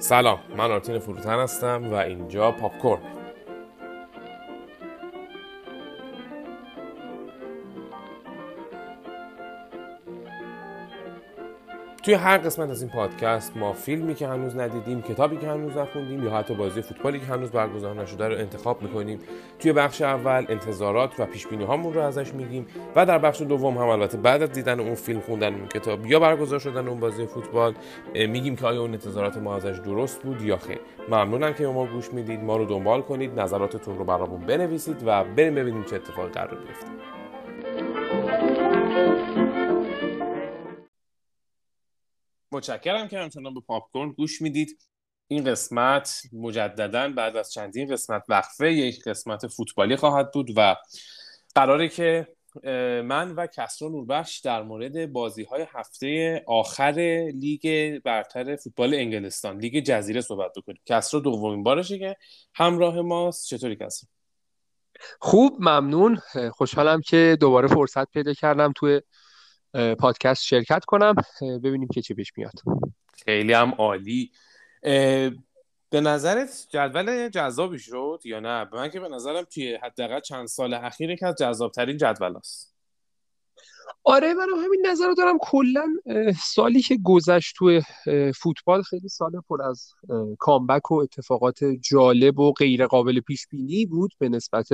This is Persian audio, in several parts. سلام، من مارتین فروتن هستم و اینجا پاپکورن. توی هر قسمت از این پادکست ما فیلمی که هنوز ندیدیم، کتابی که هنوز نخوندیم یا حتی بازی فوتبالی که هنوز برگزار نشده رو انتخاب میکنیم. توی بخش اول انتظارات و پیشبینی هامون رو ازش میگیم و در بخش دوم هم البته بعد از دیدن اون فیلم، خوندن اون کتاب یا برگزار شدن اون بازی فوتبال میگیم که آیا اون انتظارات ما ازش درست بود یا خیر. ممنونم که ما گوش میدید، ما رو دنبال کنید، نظراتتون رو برامون بنویسید و بریم ببینیم چه اتفاقی قرار میفته. متشکرم که همچنان به پاپکورن گوش میدید. این قسمت مجدداً بعد از چندین قسمت وقفه یک قسمت فوتبالی خواهد بود و قراره که من و کسرو نوربخش در مورد بازی‌های هفته آخر لیگ برتر فوتبال انگلستان، لیگ جزیره صحبت بکنیم. کسرو دومین بارشه که همراه ماست. چطوری کسرو؟ خوب، ممنون. خوشحالم که دوباره فرصت پیدا کردم توی پادکست شرکت کنم، ببینیم که چی پیش میاد. خیلی هم عالی. به نظرت جدول جذابی شد یا نه؟ من که به نظرم توی حداقل چند سال اخیر که از جذابترین جدول هست. آره، من همین نظر رو دارم. کلا سالی که گذشت توی فوتبال خیلی سال پر از کامبک و اتفاقات جالب و غیر قابل پیش بینی بود به نسبت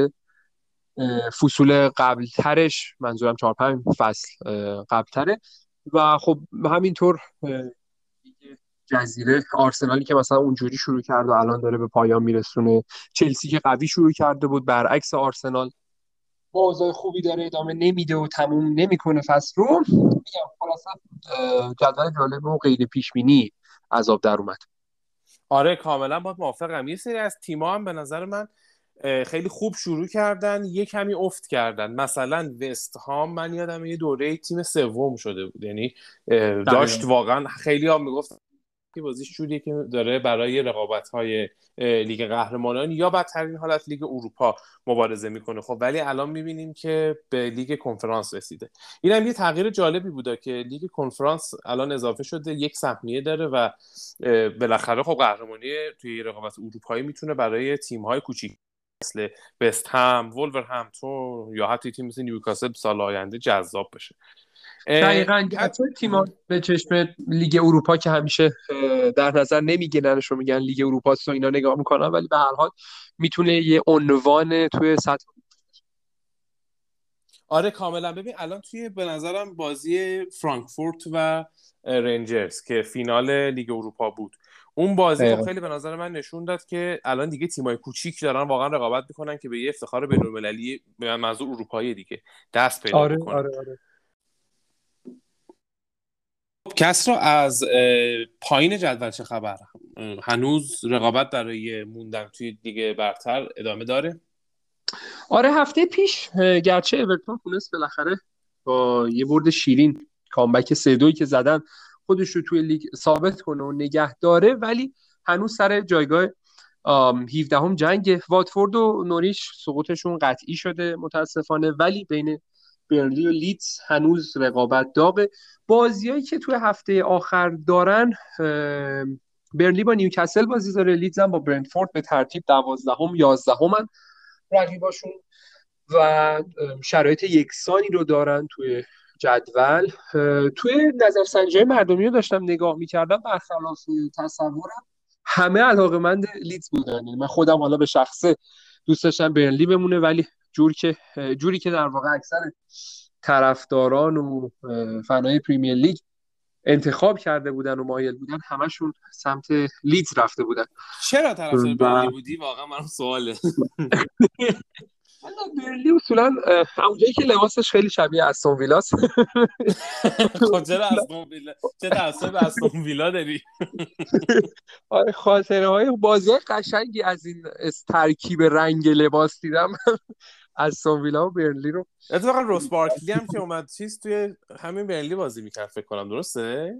فصول قبل ترش، منظورم 4-5 فصل قبل تره. و خب همینطور جزیره، آرسنالی که مثلا اونجوری شروع کرد و الان داره به پایان میرسونه، چلسی که قوی شروع کرده بود برعکس آرسنال با اوضاع خوبی داره ادامه نمیده و تموم نمیکنه فصل رو. میگم خلاصا جدول جالب و غیر پیش بینی از آب در اومد. آره کاملا باهات موافقم. یه سری از تیم‌ها هم به نظر من خیلی خوب شروع کردن، یه کمی افت کردن. مثلا وست هام، من یادم یه دوره تیم سوم شده بود، یعنی داشت واقعا خیلی ها میگفت که بازی شوریه که داره برای رقابت‌های لیگ قهرمانان یا بدترین حالت لیگ اروپا مبارزه میکنه. خب ولی الان میبینیم که به لیگ کنفرانس رسیده. اینم یه تغییر جالبی بوده که لیگ کنفرانس الان اضافه شده، یک سهمیه داره و بالاخره خب قهرمانی توی رقابت اروپایی میتونه برای تیم‌های کوچیک مثل وست هم، ولورهمپتون یا حتی تیم مثل نیوکاسل سال آینده جذاب بشه. دقیقاً تیم‌ها به چشم لیگ اروپا که همیشه در نظر نمیگیرنش رو میگن لیگ اروپا است و اینا نگاه میکنن، ولی به هر حال میتونه یه عنوان توی سطح. آره کاملا. ببین الان توی به نظرم بازی فرانکفورت و رنجرز که فینال لیگ اروپا بود، اون بازی خیلی به نظر من نشون داد که الان دیگه تیمای کوچیک دارن واقعا رقابت میکنن که به یه افتخار بین‌المللی به منظور اروپایی دیگه دست پیدا میکنن. آره. کس رو از پایین جدول چه خبر؟ هنوز رقابت برای موندن توی لیگ برتر ادامه داره؟ آره، هفته پیش گرچه اورتون تونست بالاخره با یه برد شیرین، کامبک 3-2 که زدن، خودش رو توی لیگ ثابت کنه و نگه داره، ولی هنوز سر جایگاه 17ام جنگ. واتفورد و نوریچ سقوطشون قطعی شده متاسفانه، ولی بین برنلی و لیدز هنوز رقابت داغه. بازیایی که توی هفته آخر دارن، برنلی با نیوکاسل بازی داره، لیدز هم با برنتفورد به ترتیب 12ام 11امن رقیباشون و شرایط یکسانی رو دارن توی جدول. توی نظرسنجی مردمی رو داشتم نگاه می‌کردم، برخلاف تصورم همه علاقه‌مند لیدز بودن. من خودم حالا به شخصه دوست داشتم برنلی بمونه، ولی جوری که در واقع اکثر طرفداران و فنای پریمیر لیگ انتخاب کرده بودن و مایل بودن، همشون سمت لیدز رفته بودن. چرا طرفدار برنلی بودی؟ واقعا منم سواله. برنلی اصولا اونجایی که لباسش خیلی شبیه استون ویلاست. چه تعصب به استون ویلا داری؟ آره، خاطره های بازی قشنگی از این ترکیب رنگ لباس دیدم، استون ویلا و برنلی رو. اتفاقا روس بارکلی هم که اومد چیز توی همین برنلی بازی میکرد فکر کنم، درسته؟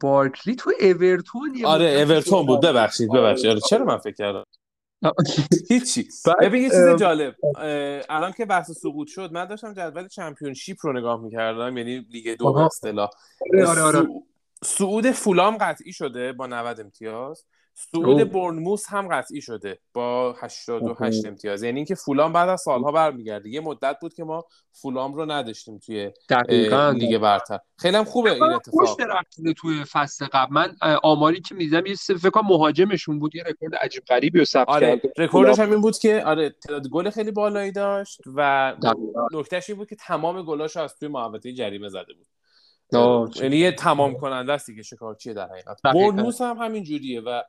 بارکلی تو اورتون. آره اورتون بود. ببخشید. چرا من فکر کردم هیچی. ببین یه چیز جالب، الان که بحث سقوط شد، من داشتم جدول چمپیونشیپ رو نگاه میکردم، یعنی لیگ 2 به اصطلاح. صعود فولام قطعی شده با 90 امتیاز، صعود برنموس هم قطعی شده با 88 امتیاز. یعنی اینکه فولام بعد از سالها برمیگرده. یه مدت بود که ما فولام رو نداشتیم توی لیگ برتر. خیلی هم خوبه این اتفاق. خوش درخشیده توی فصل قبل. من آماری که می‌دیدم یه فکر کنم مهاجمشون بود یه رکورد عجیب غریبی رو ثبت کرد. رکوردش هم این بود که تعداد گل خیلی بالایی داشت و نکتهش این بود که تمام گلاشو از توی محوطه جریمه زده بود. یعنی یه تمام کننده است که شکارچیه در حقیقت. برنموس هم همین جوریه و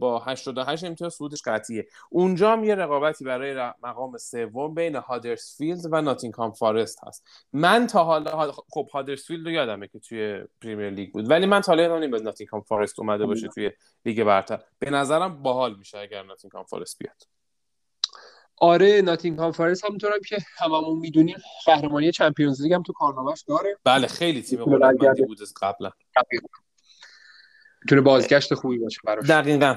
با 88 امتیاز صعودش قطعیه. اونجا هم یه رقابتی برای مقام سوم بین هادرسفیلد و ناتینگهام فارست هست. من تا حالا خب هادرسفیلد رو یادمه که توی پریمیر لیگ بود، ولی من تا حالا یادم نمیاد ناتینگهام فارست اومده باشه توی لیگ برتر. به نظرم باحال میشه اگر ناتینگهام فارست بیاد. آره، ناتینگهام فارست همونطور هم که هممون میدونیم قهرمانی چمپیونز لیگ هم تو کارنامه‌اش داره. بله، خیلی تیم قدرتمندی بود از قبلا. میتونه بازگشت خوبی باشه براش. دقیقاً.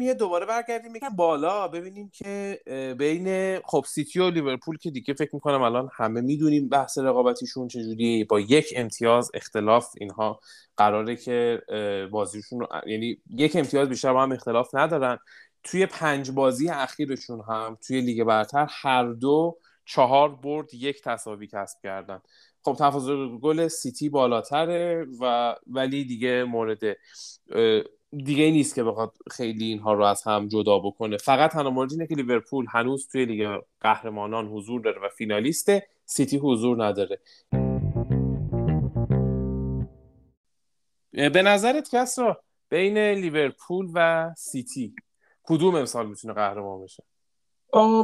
یه دوباره برگردیم یکم بالا ببینیم که بین خب سیتی و لیورپول که دیگه فکر می‌کنم الان همه میدونیم بحث رقابتیشون چجوریه. با یک امتیاز اختلاف اینها قراره که بازیشون، یعنی یک امتیاز بیشتر با هم اختلاف ندارن. توی 5 بازی اخیرشون هم توی لیگ برتر هر دو 4 برد 1 تساوی کسب کردن. خب تفاضل گل سیتی بالاتره و ولی دیگه مورد دیگه نیست که بخواد خیلی اینها رو از هم جدا بکنه. فقط تنها مورد اینه که لیورپول هنوز توی لیگ قهرمانان حضور داره و فینالیسته، سیتی حضور نداره. به نظرت کسرا بین لیورپول و سیتی کدوم امسال میتونه قهرمان بشه؟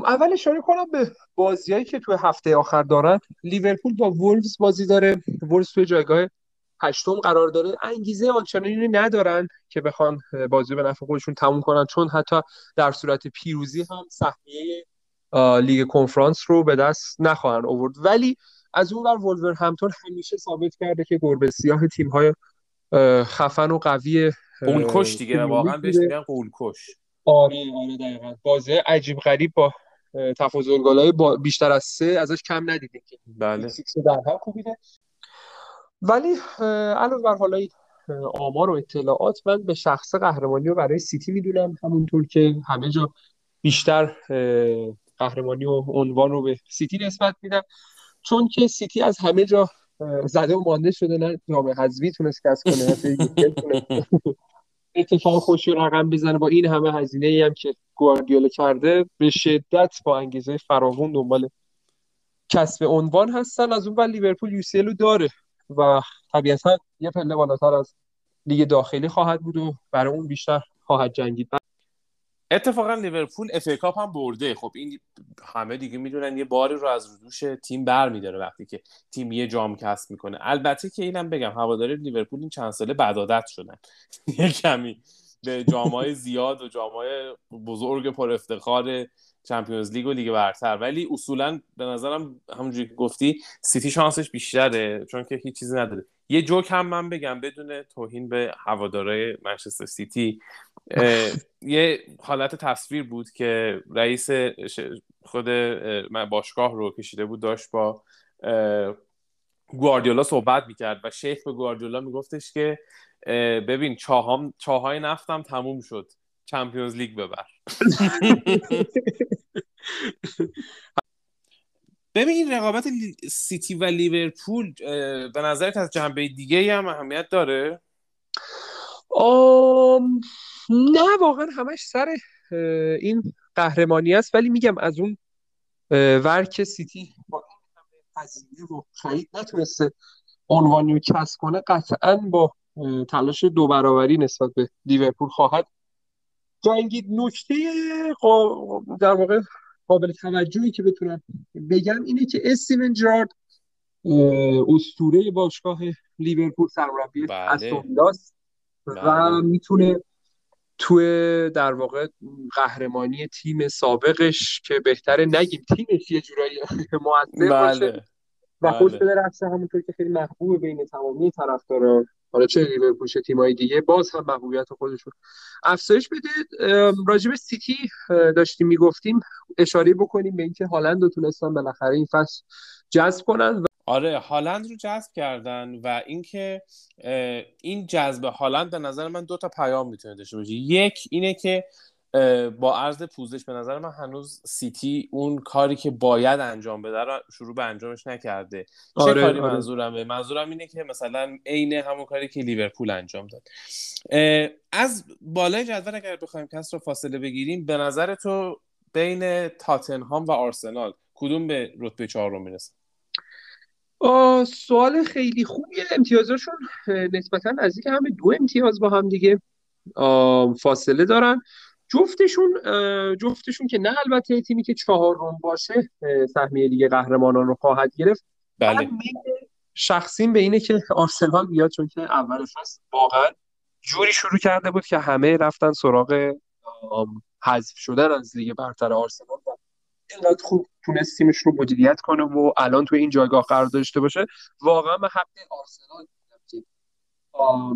اول اشاره کنم به بازیایی که توی هفته آخر دارن. لیورپول با وولفز بازی داره. وولفز توی جایگاه 8م قرار داره. انگیزه آنچنانی ندارن که بخوان بازی به نفع خودشون تموم کنن، چون حتی در صورت پیروزی هم سهمیه لیگ کنفرانس رو به دست نخواهن آورد. ولی از اون ور ولورهمپتون همیشه ثابت کرده که گربه سیاه تیم‌های خفن و قوی قولکش دیگه، واقعا بهش میگن قولکش. آره دقیقاً. بازی عجیب غریب با تفاضل گلای بیشتر از 3 ازش کم ندیدیم که بله سیکس درها کوبیده. ولی علاوه بر حالا آمار و اطلاعات، من به شخص قهرمانی رو برای سیتی میدونم، همونطور که همه جا بیشتر قهرمانی و عنوان رو به سیتی نسبت میدم، چون که سیتی از همه جا زده و مانده شده. نه جام حذفی تونست کسب کنه، نه اتفاق خوشی رقم بزنه. با این همه هزینه ای هم که گواردیولا کرده، به شدت با انگیزه فراوان دنبال کسب عنوان هستن. از اون ور لیورپول یو سی ال رو داره و طبیعتا یه پله بالاتر از لیگ داخلی خواهد بود و برای اون بیشتر خواهد جنگید. اتفاقا لیورپول اف ای کاپ هم برده. خب این همه دیگه میدونن یه باری رو از دوش تیم برمی‌داره وقتی که تیم یه جام کسب میکنه. البته که اینم بگم هواداری لیورپول این چند ساله بد عادت شدن یه کمی به جام‌های زیاد و جام‌های بزرگ پر افتخار چمپیونز لیگ و لیگ برتر، ولی اصولا به نظرم همونجوری که گفتی سیتی شانسش بیشتره چون که هیچ چیزی نداره. یه جوک هم من بگم بدون توهین به هوادارهای منچستر سیتی. یه حالت تصویر بود که رئیس خود باشگاه رو کشیده بود، داشت با گواردیولا صحبت میکرد و شیخ به گواردیولا میگفتش که ببین چاهای نفتم تموم شد، چمپیونز لیگ ببر. ببین این رقابت سیتی و لیورپول به نظرت از جنبه دیگه هم اهمیت داره؟ نه واقعا همش سر این قهرمانی است، ولی میگم از اون ور که سیتی با همه هزینه و خرید نتونسته عنوانی رو کسب کنه، قطعا با تلاش 2 برابری نسبت به لیورپول خواهد جنگید. نکته در واقع قابل توجهی که بتونم بگم اینه که استیون جرارد اسطوره باشگاه لیورپول سرمربی استون ویلاست و میتونه توی در واقع قهرمانی تیم سابقش که بهتره نگیم تیمش یه جورایی مؤثر باشه و خوش درخشه، همونطور که خیلی محبوبه بین تمامی طرفداران، حالا چه لیورپول چه تیم‌های دیگه، باز هم محبوبیت خودشون افزایش بده. راجب سیتی داشتیم میگفتیم، اشاره بکنیم به اینکه هالند رو تونستن بالاخره این فصل جذب کنن و آره هالند رو جذب کردن و اینکه این جذب هالند به نظر من دو تا پیام میتونه داشته باشه. یک اینه که با عرض پوزش به نظر من هنوز سیتی اون کاری که باید انجام بده رو شروع به انجامش نکرده. آره، چه کاری آره. منظورم اینه که مثلا عین همون کاری که لیورپول انجام داد. از بالای جدول اگر بخوایم کس رو فاصله بگیریم، به نظر تو بین تاتنهام و آرسنال کدوم به رتبه 4 رو میرسه؟ سوال خیلی خوبیه. امتیازشون نسبتاً نزدیک، همه 2 امتیاز با هم دیگه فاصله دارن. جفتشون که نه، البته تیمی که 4م باشه سهمیه لیگ قهرمانان رو خواهد گرفت. بله. شخصیم به اینه که آرسنال بیاد، چون که اول فصل واقعا جوری شروع کرده بود که همه رفتن سراغ حذف شدن از لیگ برتر آرسنال. اینقدر خوب تونست تیمش رو مدیریت کنه و الان توی این جایگاه قرار داشته باشه. واقعا من حق آرسنال میدم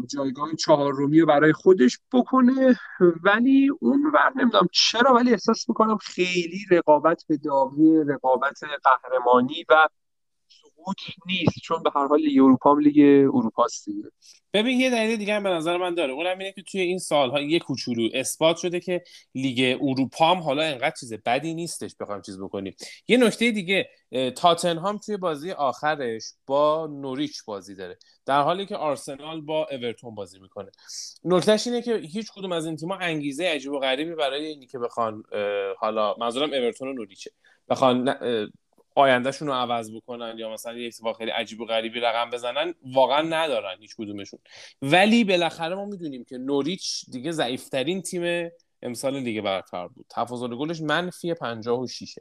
که جایگاه 4م رو برای خودش بکنه، ولی اون ور نمیدونم چرا، ولی احساس میکنم خیلی رقابت به داوری رقابت قهرمانی و سقوط نیست، چون به هر حال لیگ اروپا هم لیگ اروپا است دیگه. ببین یه دلیل دیگه هم به نظر من داره، اونم اینه که توی این سال‌ها یه کوچولو اثبات شده که لیگ اروپا هم حالا انقدر چیز بدی نیستش بخوام چیز بکنیم. یه نکته دیگه، تاتنهام توی بازی آخرش با نوریچ بازی داره، در حالی که آرسنال با اورتون بازی میکنه. نکتهش اینه که هیچ کدوم از این تیم‌ها انگیزه عجیب و غریبی برای اینکه بخوان، حالا منظورم اورتون و نوریچه، بخوان آیندهشون رو عوض بکنن یا مثلا یه اتفاق خیلی عجیب و غریبی رقم بزنن واقعا ندارن هیچ کدومشون. ولی بالاخره ما میدونیم که نوریچ دیگه ضعیف‌ترین تیم امسال لیگ برتر بود، تفاضل گلش -56.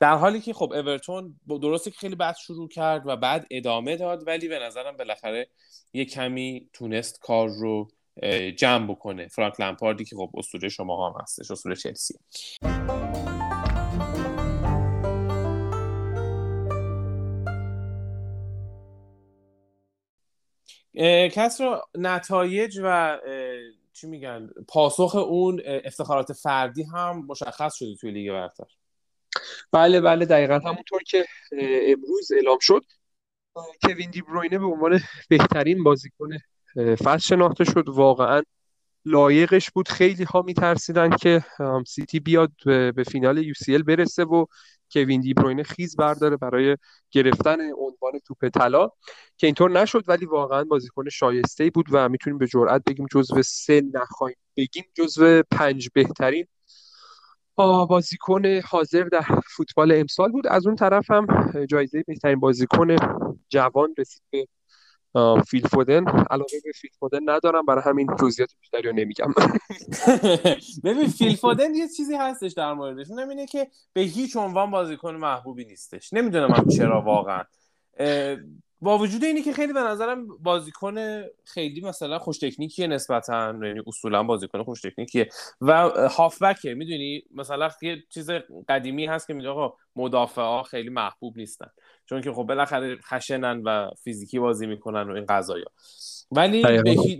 در حالی که خب اورتون درسته که خیلی بد شروع کرد و بعد ادامه داد، ولی به نظرم بالاخره یه کمی تونست کار رو جمع بکنه. فرانک لمپاردی که خب اسطوره شما هم هستش، اسطوره چلسی. کسرو، نتایج و چی میگن پاسخ اون افتخارات فردی هم مشخص شده توی لیگ برتر. بله دقیقاً همونطور که امروز اعلام شد، کوین دی بروینه به عنوان بهترین بازیکن فصل شناخته شد. واقعاً لایقش بود. خیلی ها میترسیدن که سیتی بیاد به فینال UCL برسه و کوین دی بروینه خیز برداره برای گرفتن عنوان توپ طلا، که اینطور نشد، ولی واقعا بازیکن شایسته‌ای بود و میتونیم به جرئت بگیم جزو 3 نخواهیم بگیم جزو 5 بهترین بازیکن حاضر در فوتبال امسال بود. از اون طرف هم جایزه بهترین بازیکن جوان رسید به فیل فودن. علاقه به فیل فودن ندارم، برای همین جزئیات بیشتری رو نمیگم. ببین فیل فودن یه چیزی هستش در موردش، اونم اینه که به هیچ عنوان بازیکن محبوبی نیستش. نمیدونم هم چرا واقعا، با وجود اینی که خیلی به نظرم بازیکن خیلی مثلا خوش تکنیکیه نسبتاً، یعنی اصولا بازیکن خوش تکنیکیه و هافبکه. میدونی مثلا یه چیز قدیمی هست که میگه آقا مدافعا خیلی محبوب نیستن، چون که خب بالاخره خشنن و فیزیکی بازی میکنن و این قضايا. ولی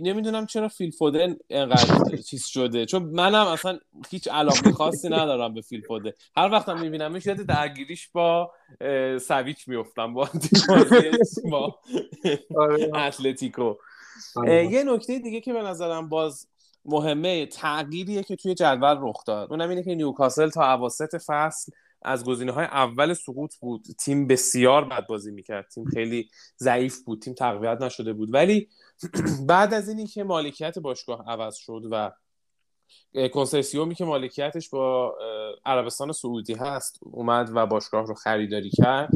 نمیدونم چرا فیل فودن اینقدر چیز شده، چون منم اصلا هیچ علاقه خاصی ندارم به فیل فودن. هر وقتم میبینمش یاد درگیریش با سویچ میافتم با با اتلتیکو. یه نکته دیگه که به نظرم باز مهمه، تغییریه که توی جدول رخ داد. اونم اینه که نیوکاسل تا اواسط فصل از گزینه‌های اول سقوط بود. تیم بسیار بد بازی میکرد، تیم خیلی ضعیف بود، تیم تقویت نشده بود، ولی بعد از اینی که مالکیت باشگاه عوض شد و کنسرسیومی که مالکیتش با عربستان سعودی هست اومد و باشگاه رو خریداری کرد،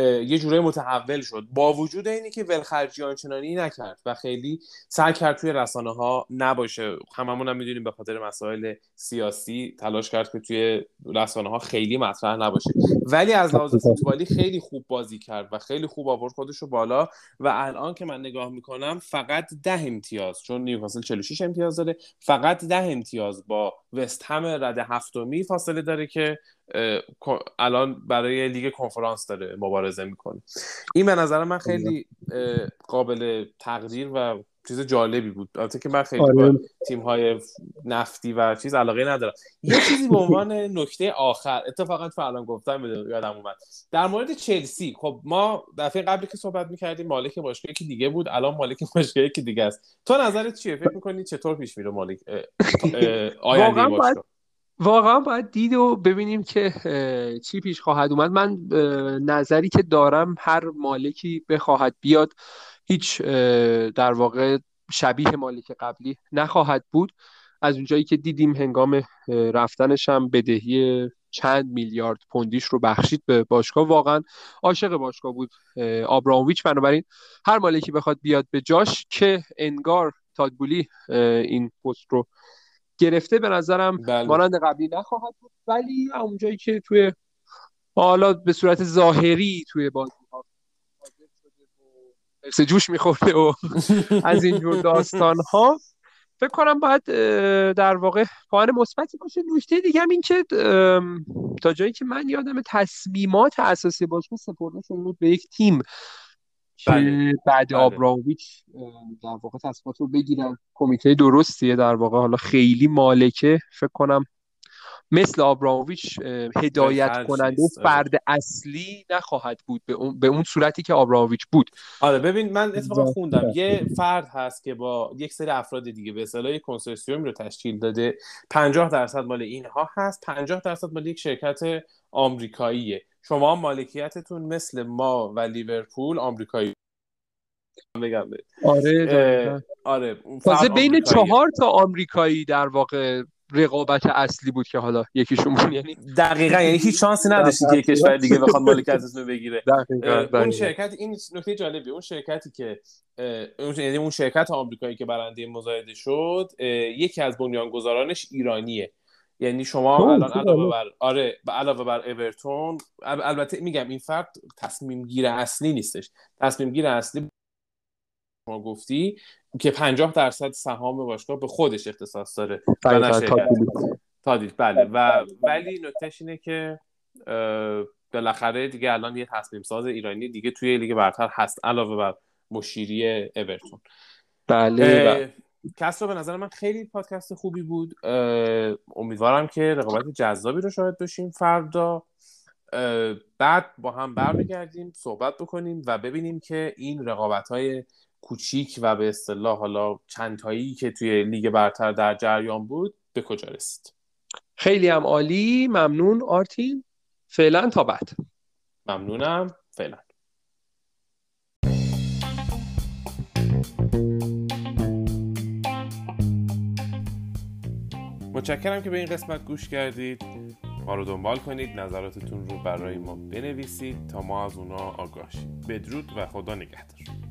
یه جوره متحول شد. با وجود اینی که ولخرجی آنچنانی نکرد و خیلی سعی کرد توی رسانه‌ها نباشه، هممون هم میدونیم به خاطر مسائل سیاسی تلاش کرد که توی رسانه‌ها خیلی مطرح نباشه، ولی از لحاظ فوتبالی خیلی خوب بازی کرد و خیلی خوب آورد خودش رو بالا. و الان که من نگاه میکنم فقط 10 امتیاز، چون نیوکاسل 46 امتیاز داره، فقط 10 امتیاز با وست هم رده هفتمی فاصله داره که الان برای لیگ کنفرانس داره مبارزه میکنه. این به نظر من خیلی قابل تقدیر و چیز جالبی بود. البته که من خیلی با تیم‌های نفتی و چیز علاقه ندارم. یه چیزی به عنوان نکته آخر اتفاقا تو الان گفتم یادم اومد در مورد چلسی. خب ما دفعه قبلی که صحبت می‌کردیم مالک باشگاه یکی دیگه بود، الان مالک باشگاه یکی دیگه است. تو نظرت چیه؟ فکر می‌کنی چطور پیش میره مالک آینده باشگاه؟ واقعا باید دید و ببینیم که چی پیش خواهد اومد. من نظری که دارم هر مالکی بخواهد بیاد هیچ در واقع شبیه مالک قبلی نخواهد بود، از اونجایی که دیدیم هنگام رفتنش هم بدهی چند میلیارد پوندیش رو بخشید به باشگاه. واقعا عاشق باشگاه بود آبرامویچ، بنابراین هر مالکی بخواد بیاد به جاش که انگار تاد بوهلی این پست رو گرفته، به نظرم مانند قبلی نخواهد بود. ولی اونجایی که توی حالا به صورت ظاهری توی بازی‌ها سه جوش میخورده و از اینجور داستان‌ها، فکر کنم باید در واقع پایان مثبتی باشه. نکته دیگه هم این که تا جایی که من یادم تصمیمات اساسی باشگاه سپرده شده بود به یک تیم که بعد آبرامویچ در واقع تصمیمات رو بگیرن. کمیته درستیه در واقع، حالا خیلی مالکه فکر کنم مثل آبرامویچ هدایت کننده فرد اصلی نخواهد بود به اون صورتی که آبرامویچ بود. آره ببین من اتفاقا خوندم یه فرد هست که با یک سری افراد دیگه به اصطلاح یک کنسورسیوم رو تشکیل داده، 50% مال اینها هست، 50% مال یک شرکت آمریکاییه. شما مالکیتتون مثل ما و لیورپول آمریکایی بگم. آره تازه بین 4 تا آمریکایی در واقع رقابت اصلی بود که حالا یکیشون بود، یعنی دقیقاً یعنی هیچ شانسی نداشتید که یک کشور دیگه بخواد مالکیتتون بگیره. اون شرکت، این نکته جالبیه، اون شرکتی که یعنی اون شرکت آمریکایی که برنده مزایده شد یکی از بنیانگذارانش ایرانیه. یعنی شما الان علاوه بر اورتون، البته میگم این فرد تصمیم گیر اصلی نیستش، تصمیم گیر اصلی ما گفتی که 50% سهام باشگاه به خودش اختصاص داره و نه شرکت تادیل. بله و ولی نکتهش اینه که بالاخره دیگه الان یه تصمیم ساز ایرانی دیگه توی لیگ برتر هست علاوه بر مشیری اورتون. بله کسرو به نظر من خیلی پادکست خوبی بود، امیدوارم که رقابت جذابی رو شاهد بشیم فردا. بعد با هم برمیگردیم صحبت بکنیم و ببینیم که این رقابت‌های کوچیک و به اصطلاح حالا چند تایی که توی لیگ برتر در جریان بود به کجا رسید. خیلی هم عالی، ممنون آرتین، فعلا تا بعد. ممنونم، فعلا. متشکرم که به این قسمت گوش کردید. ما رو دنبال کنید، نظراتتون رو برای ما بنویسید تا ما از اونا آگاه شیم. بدرود و خدا نگهدار.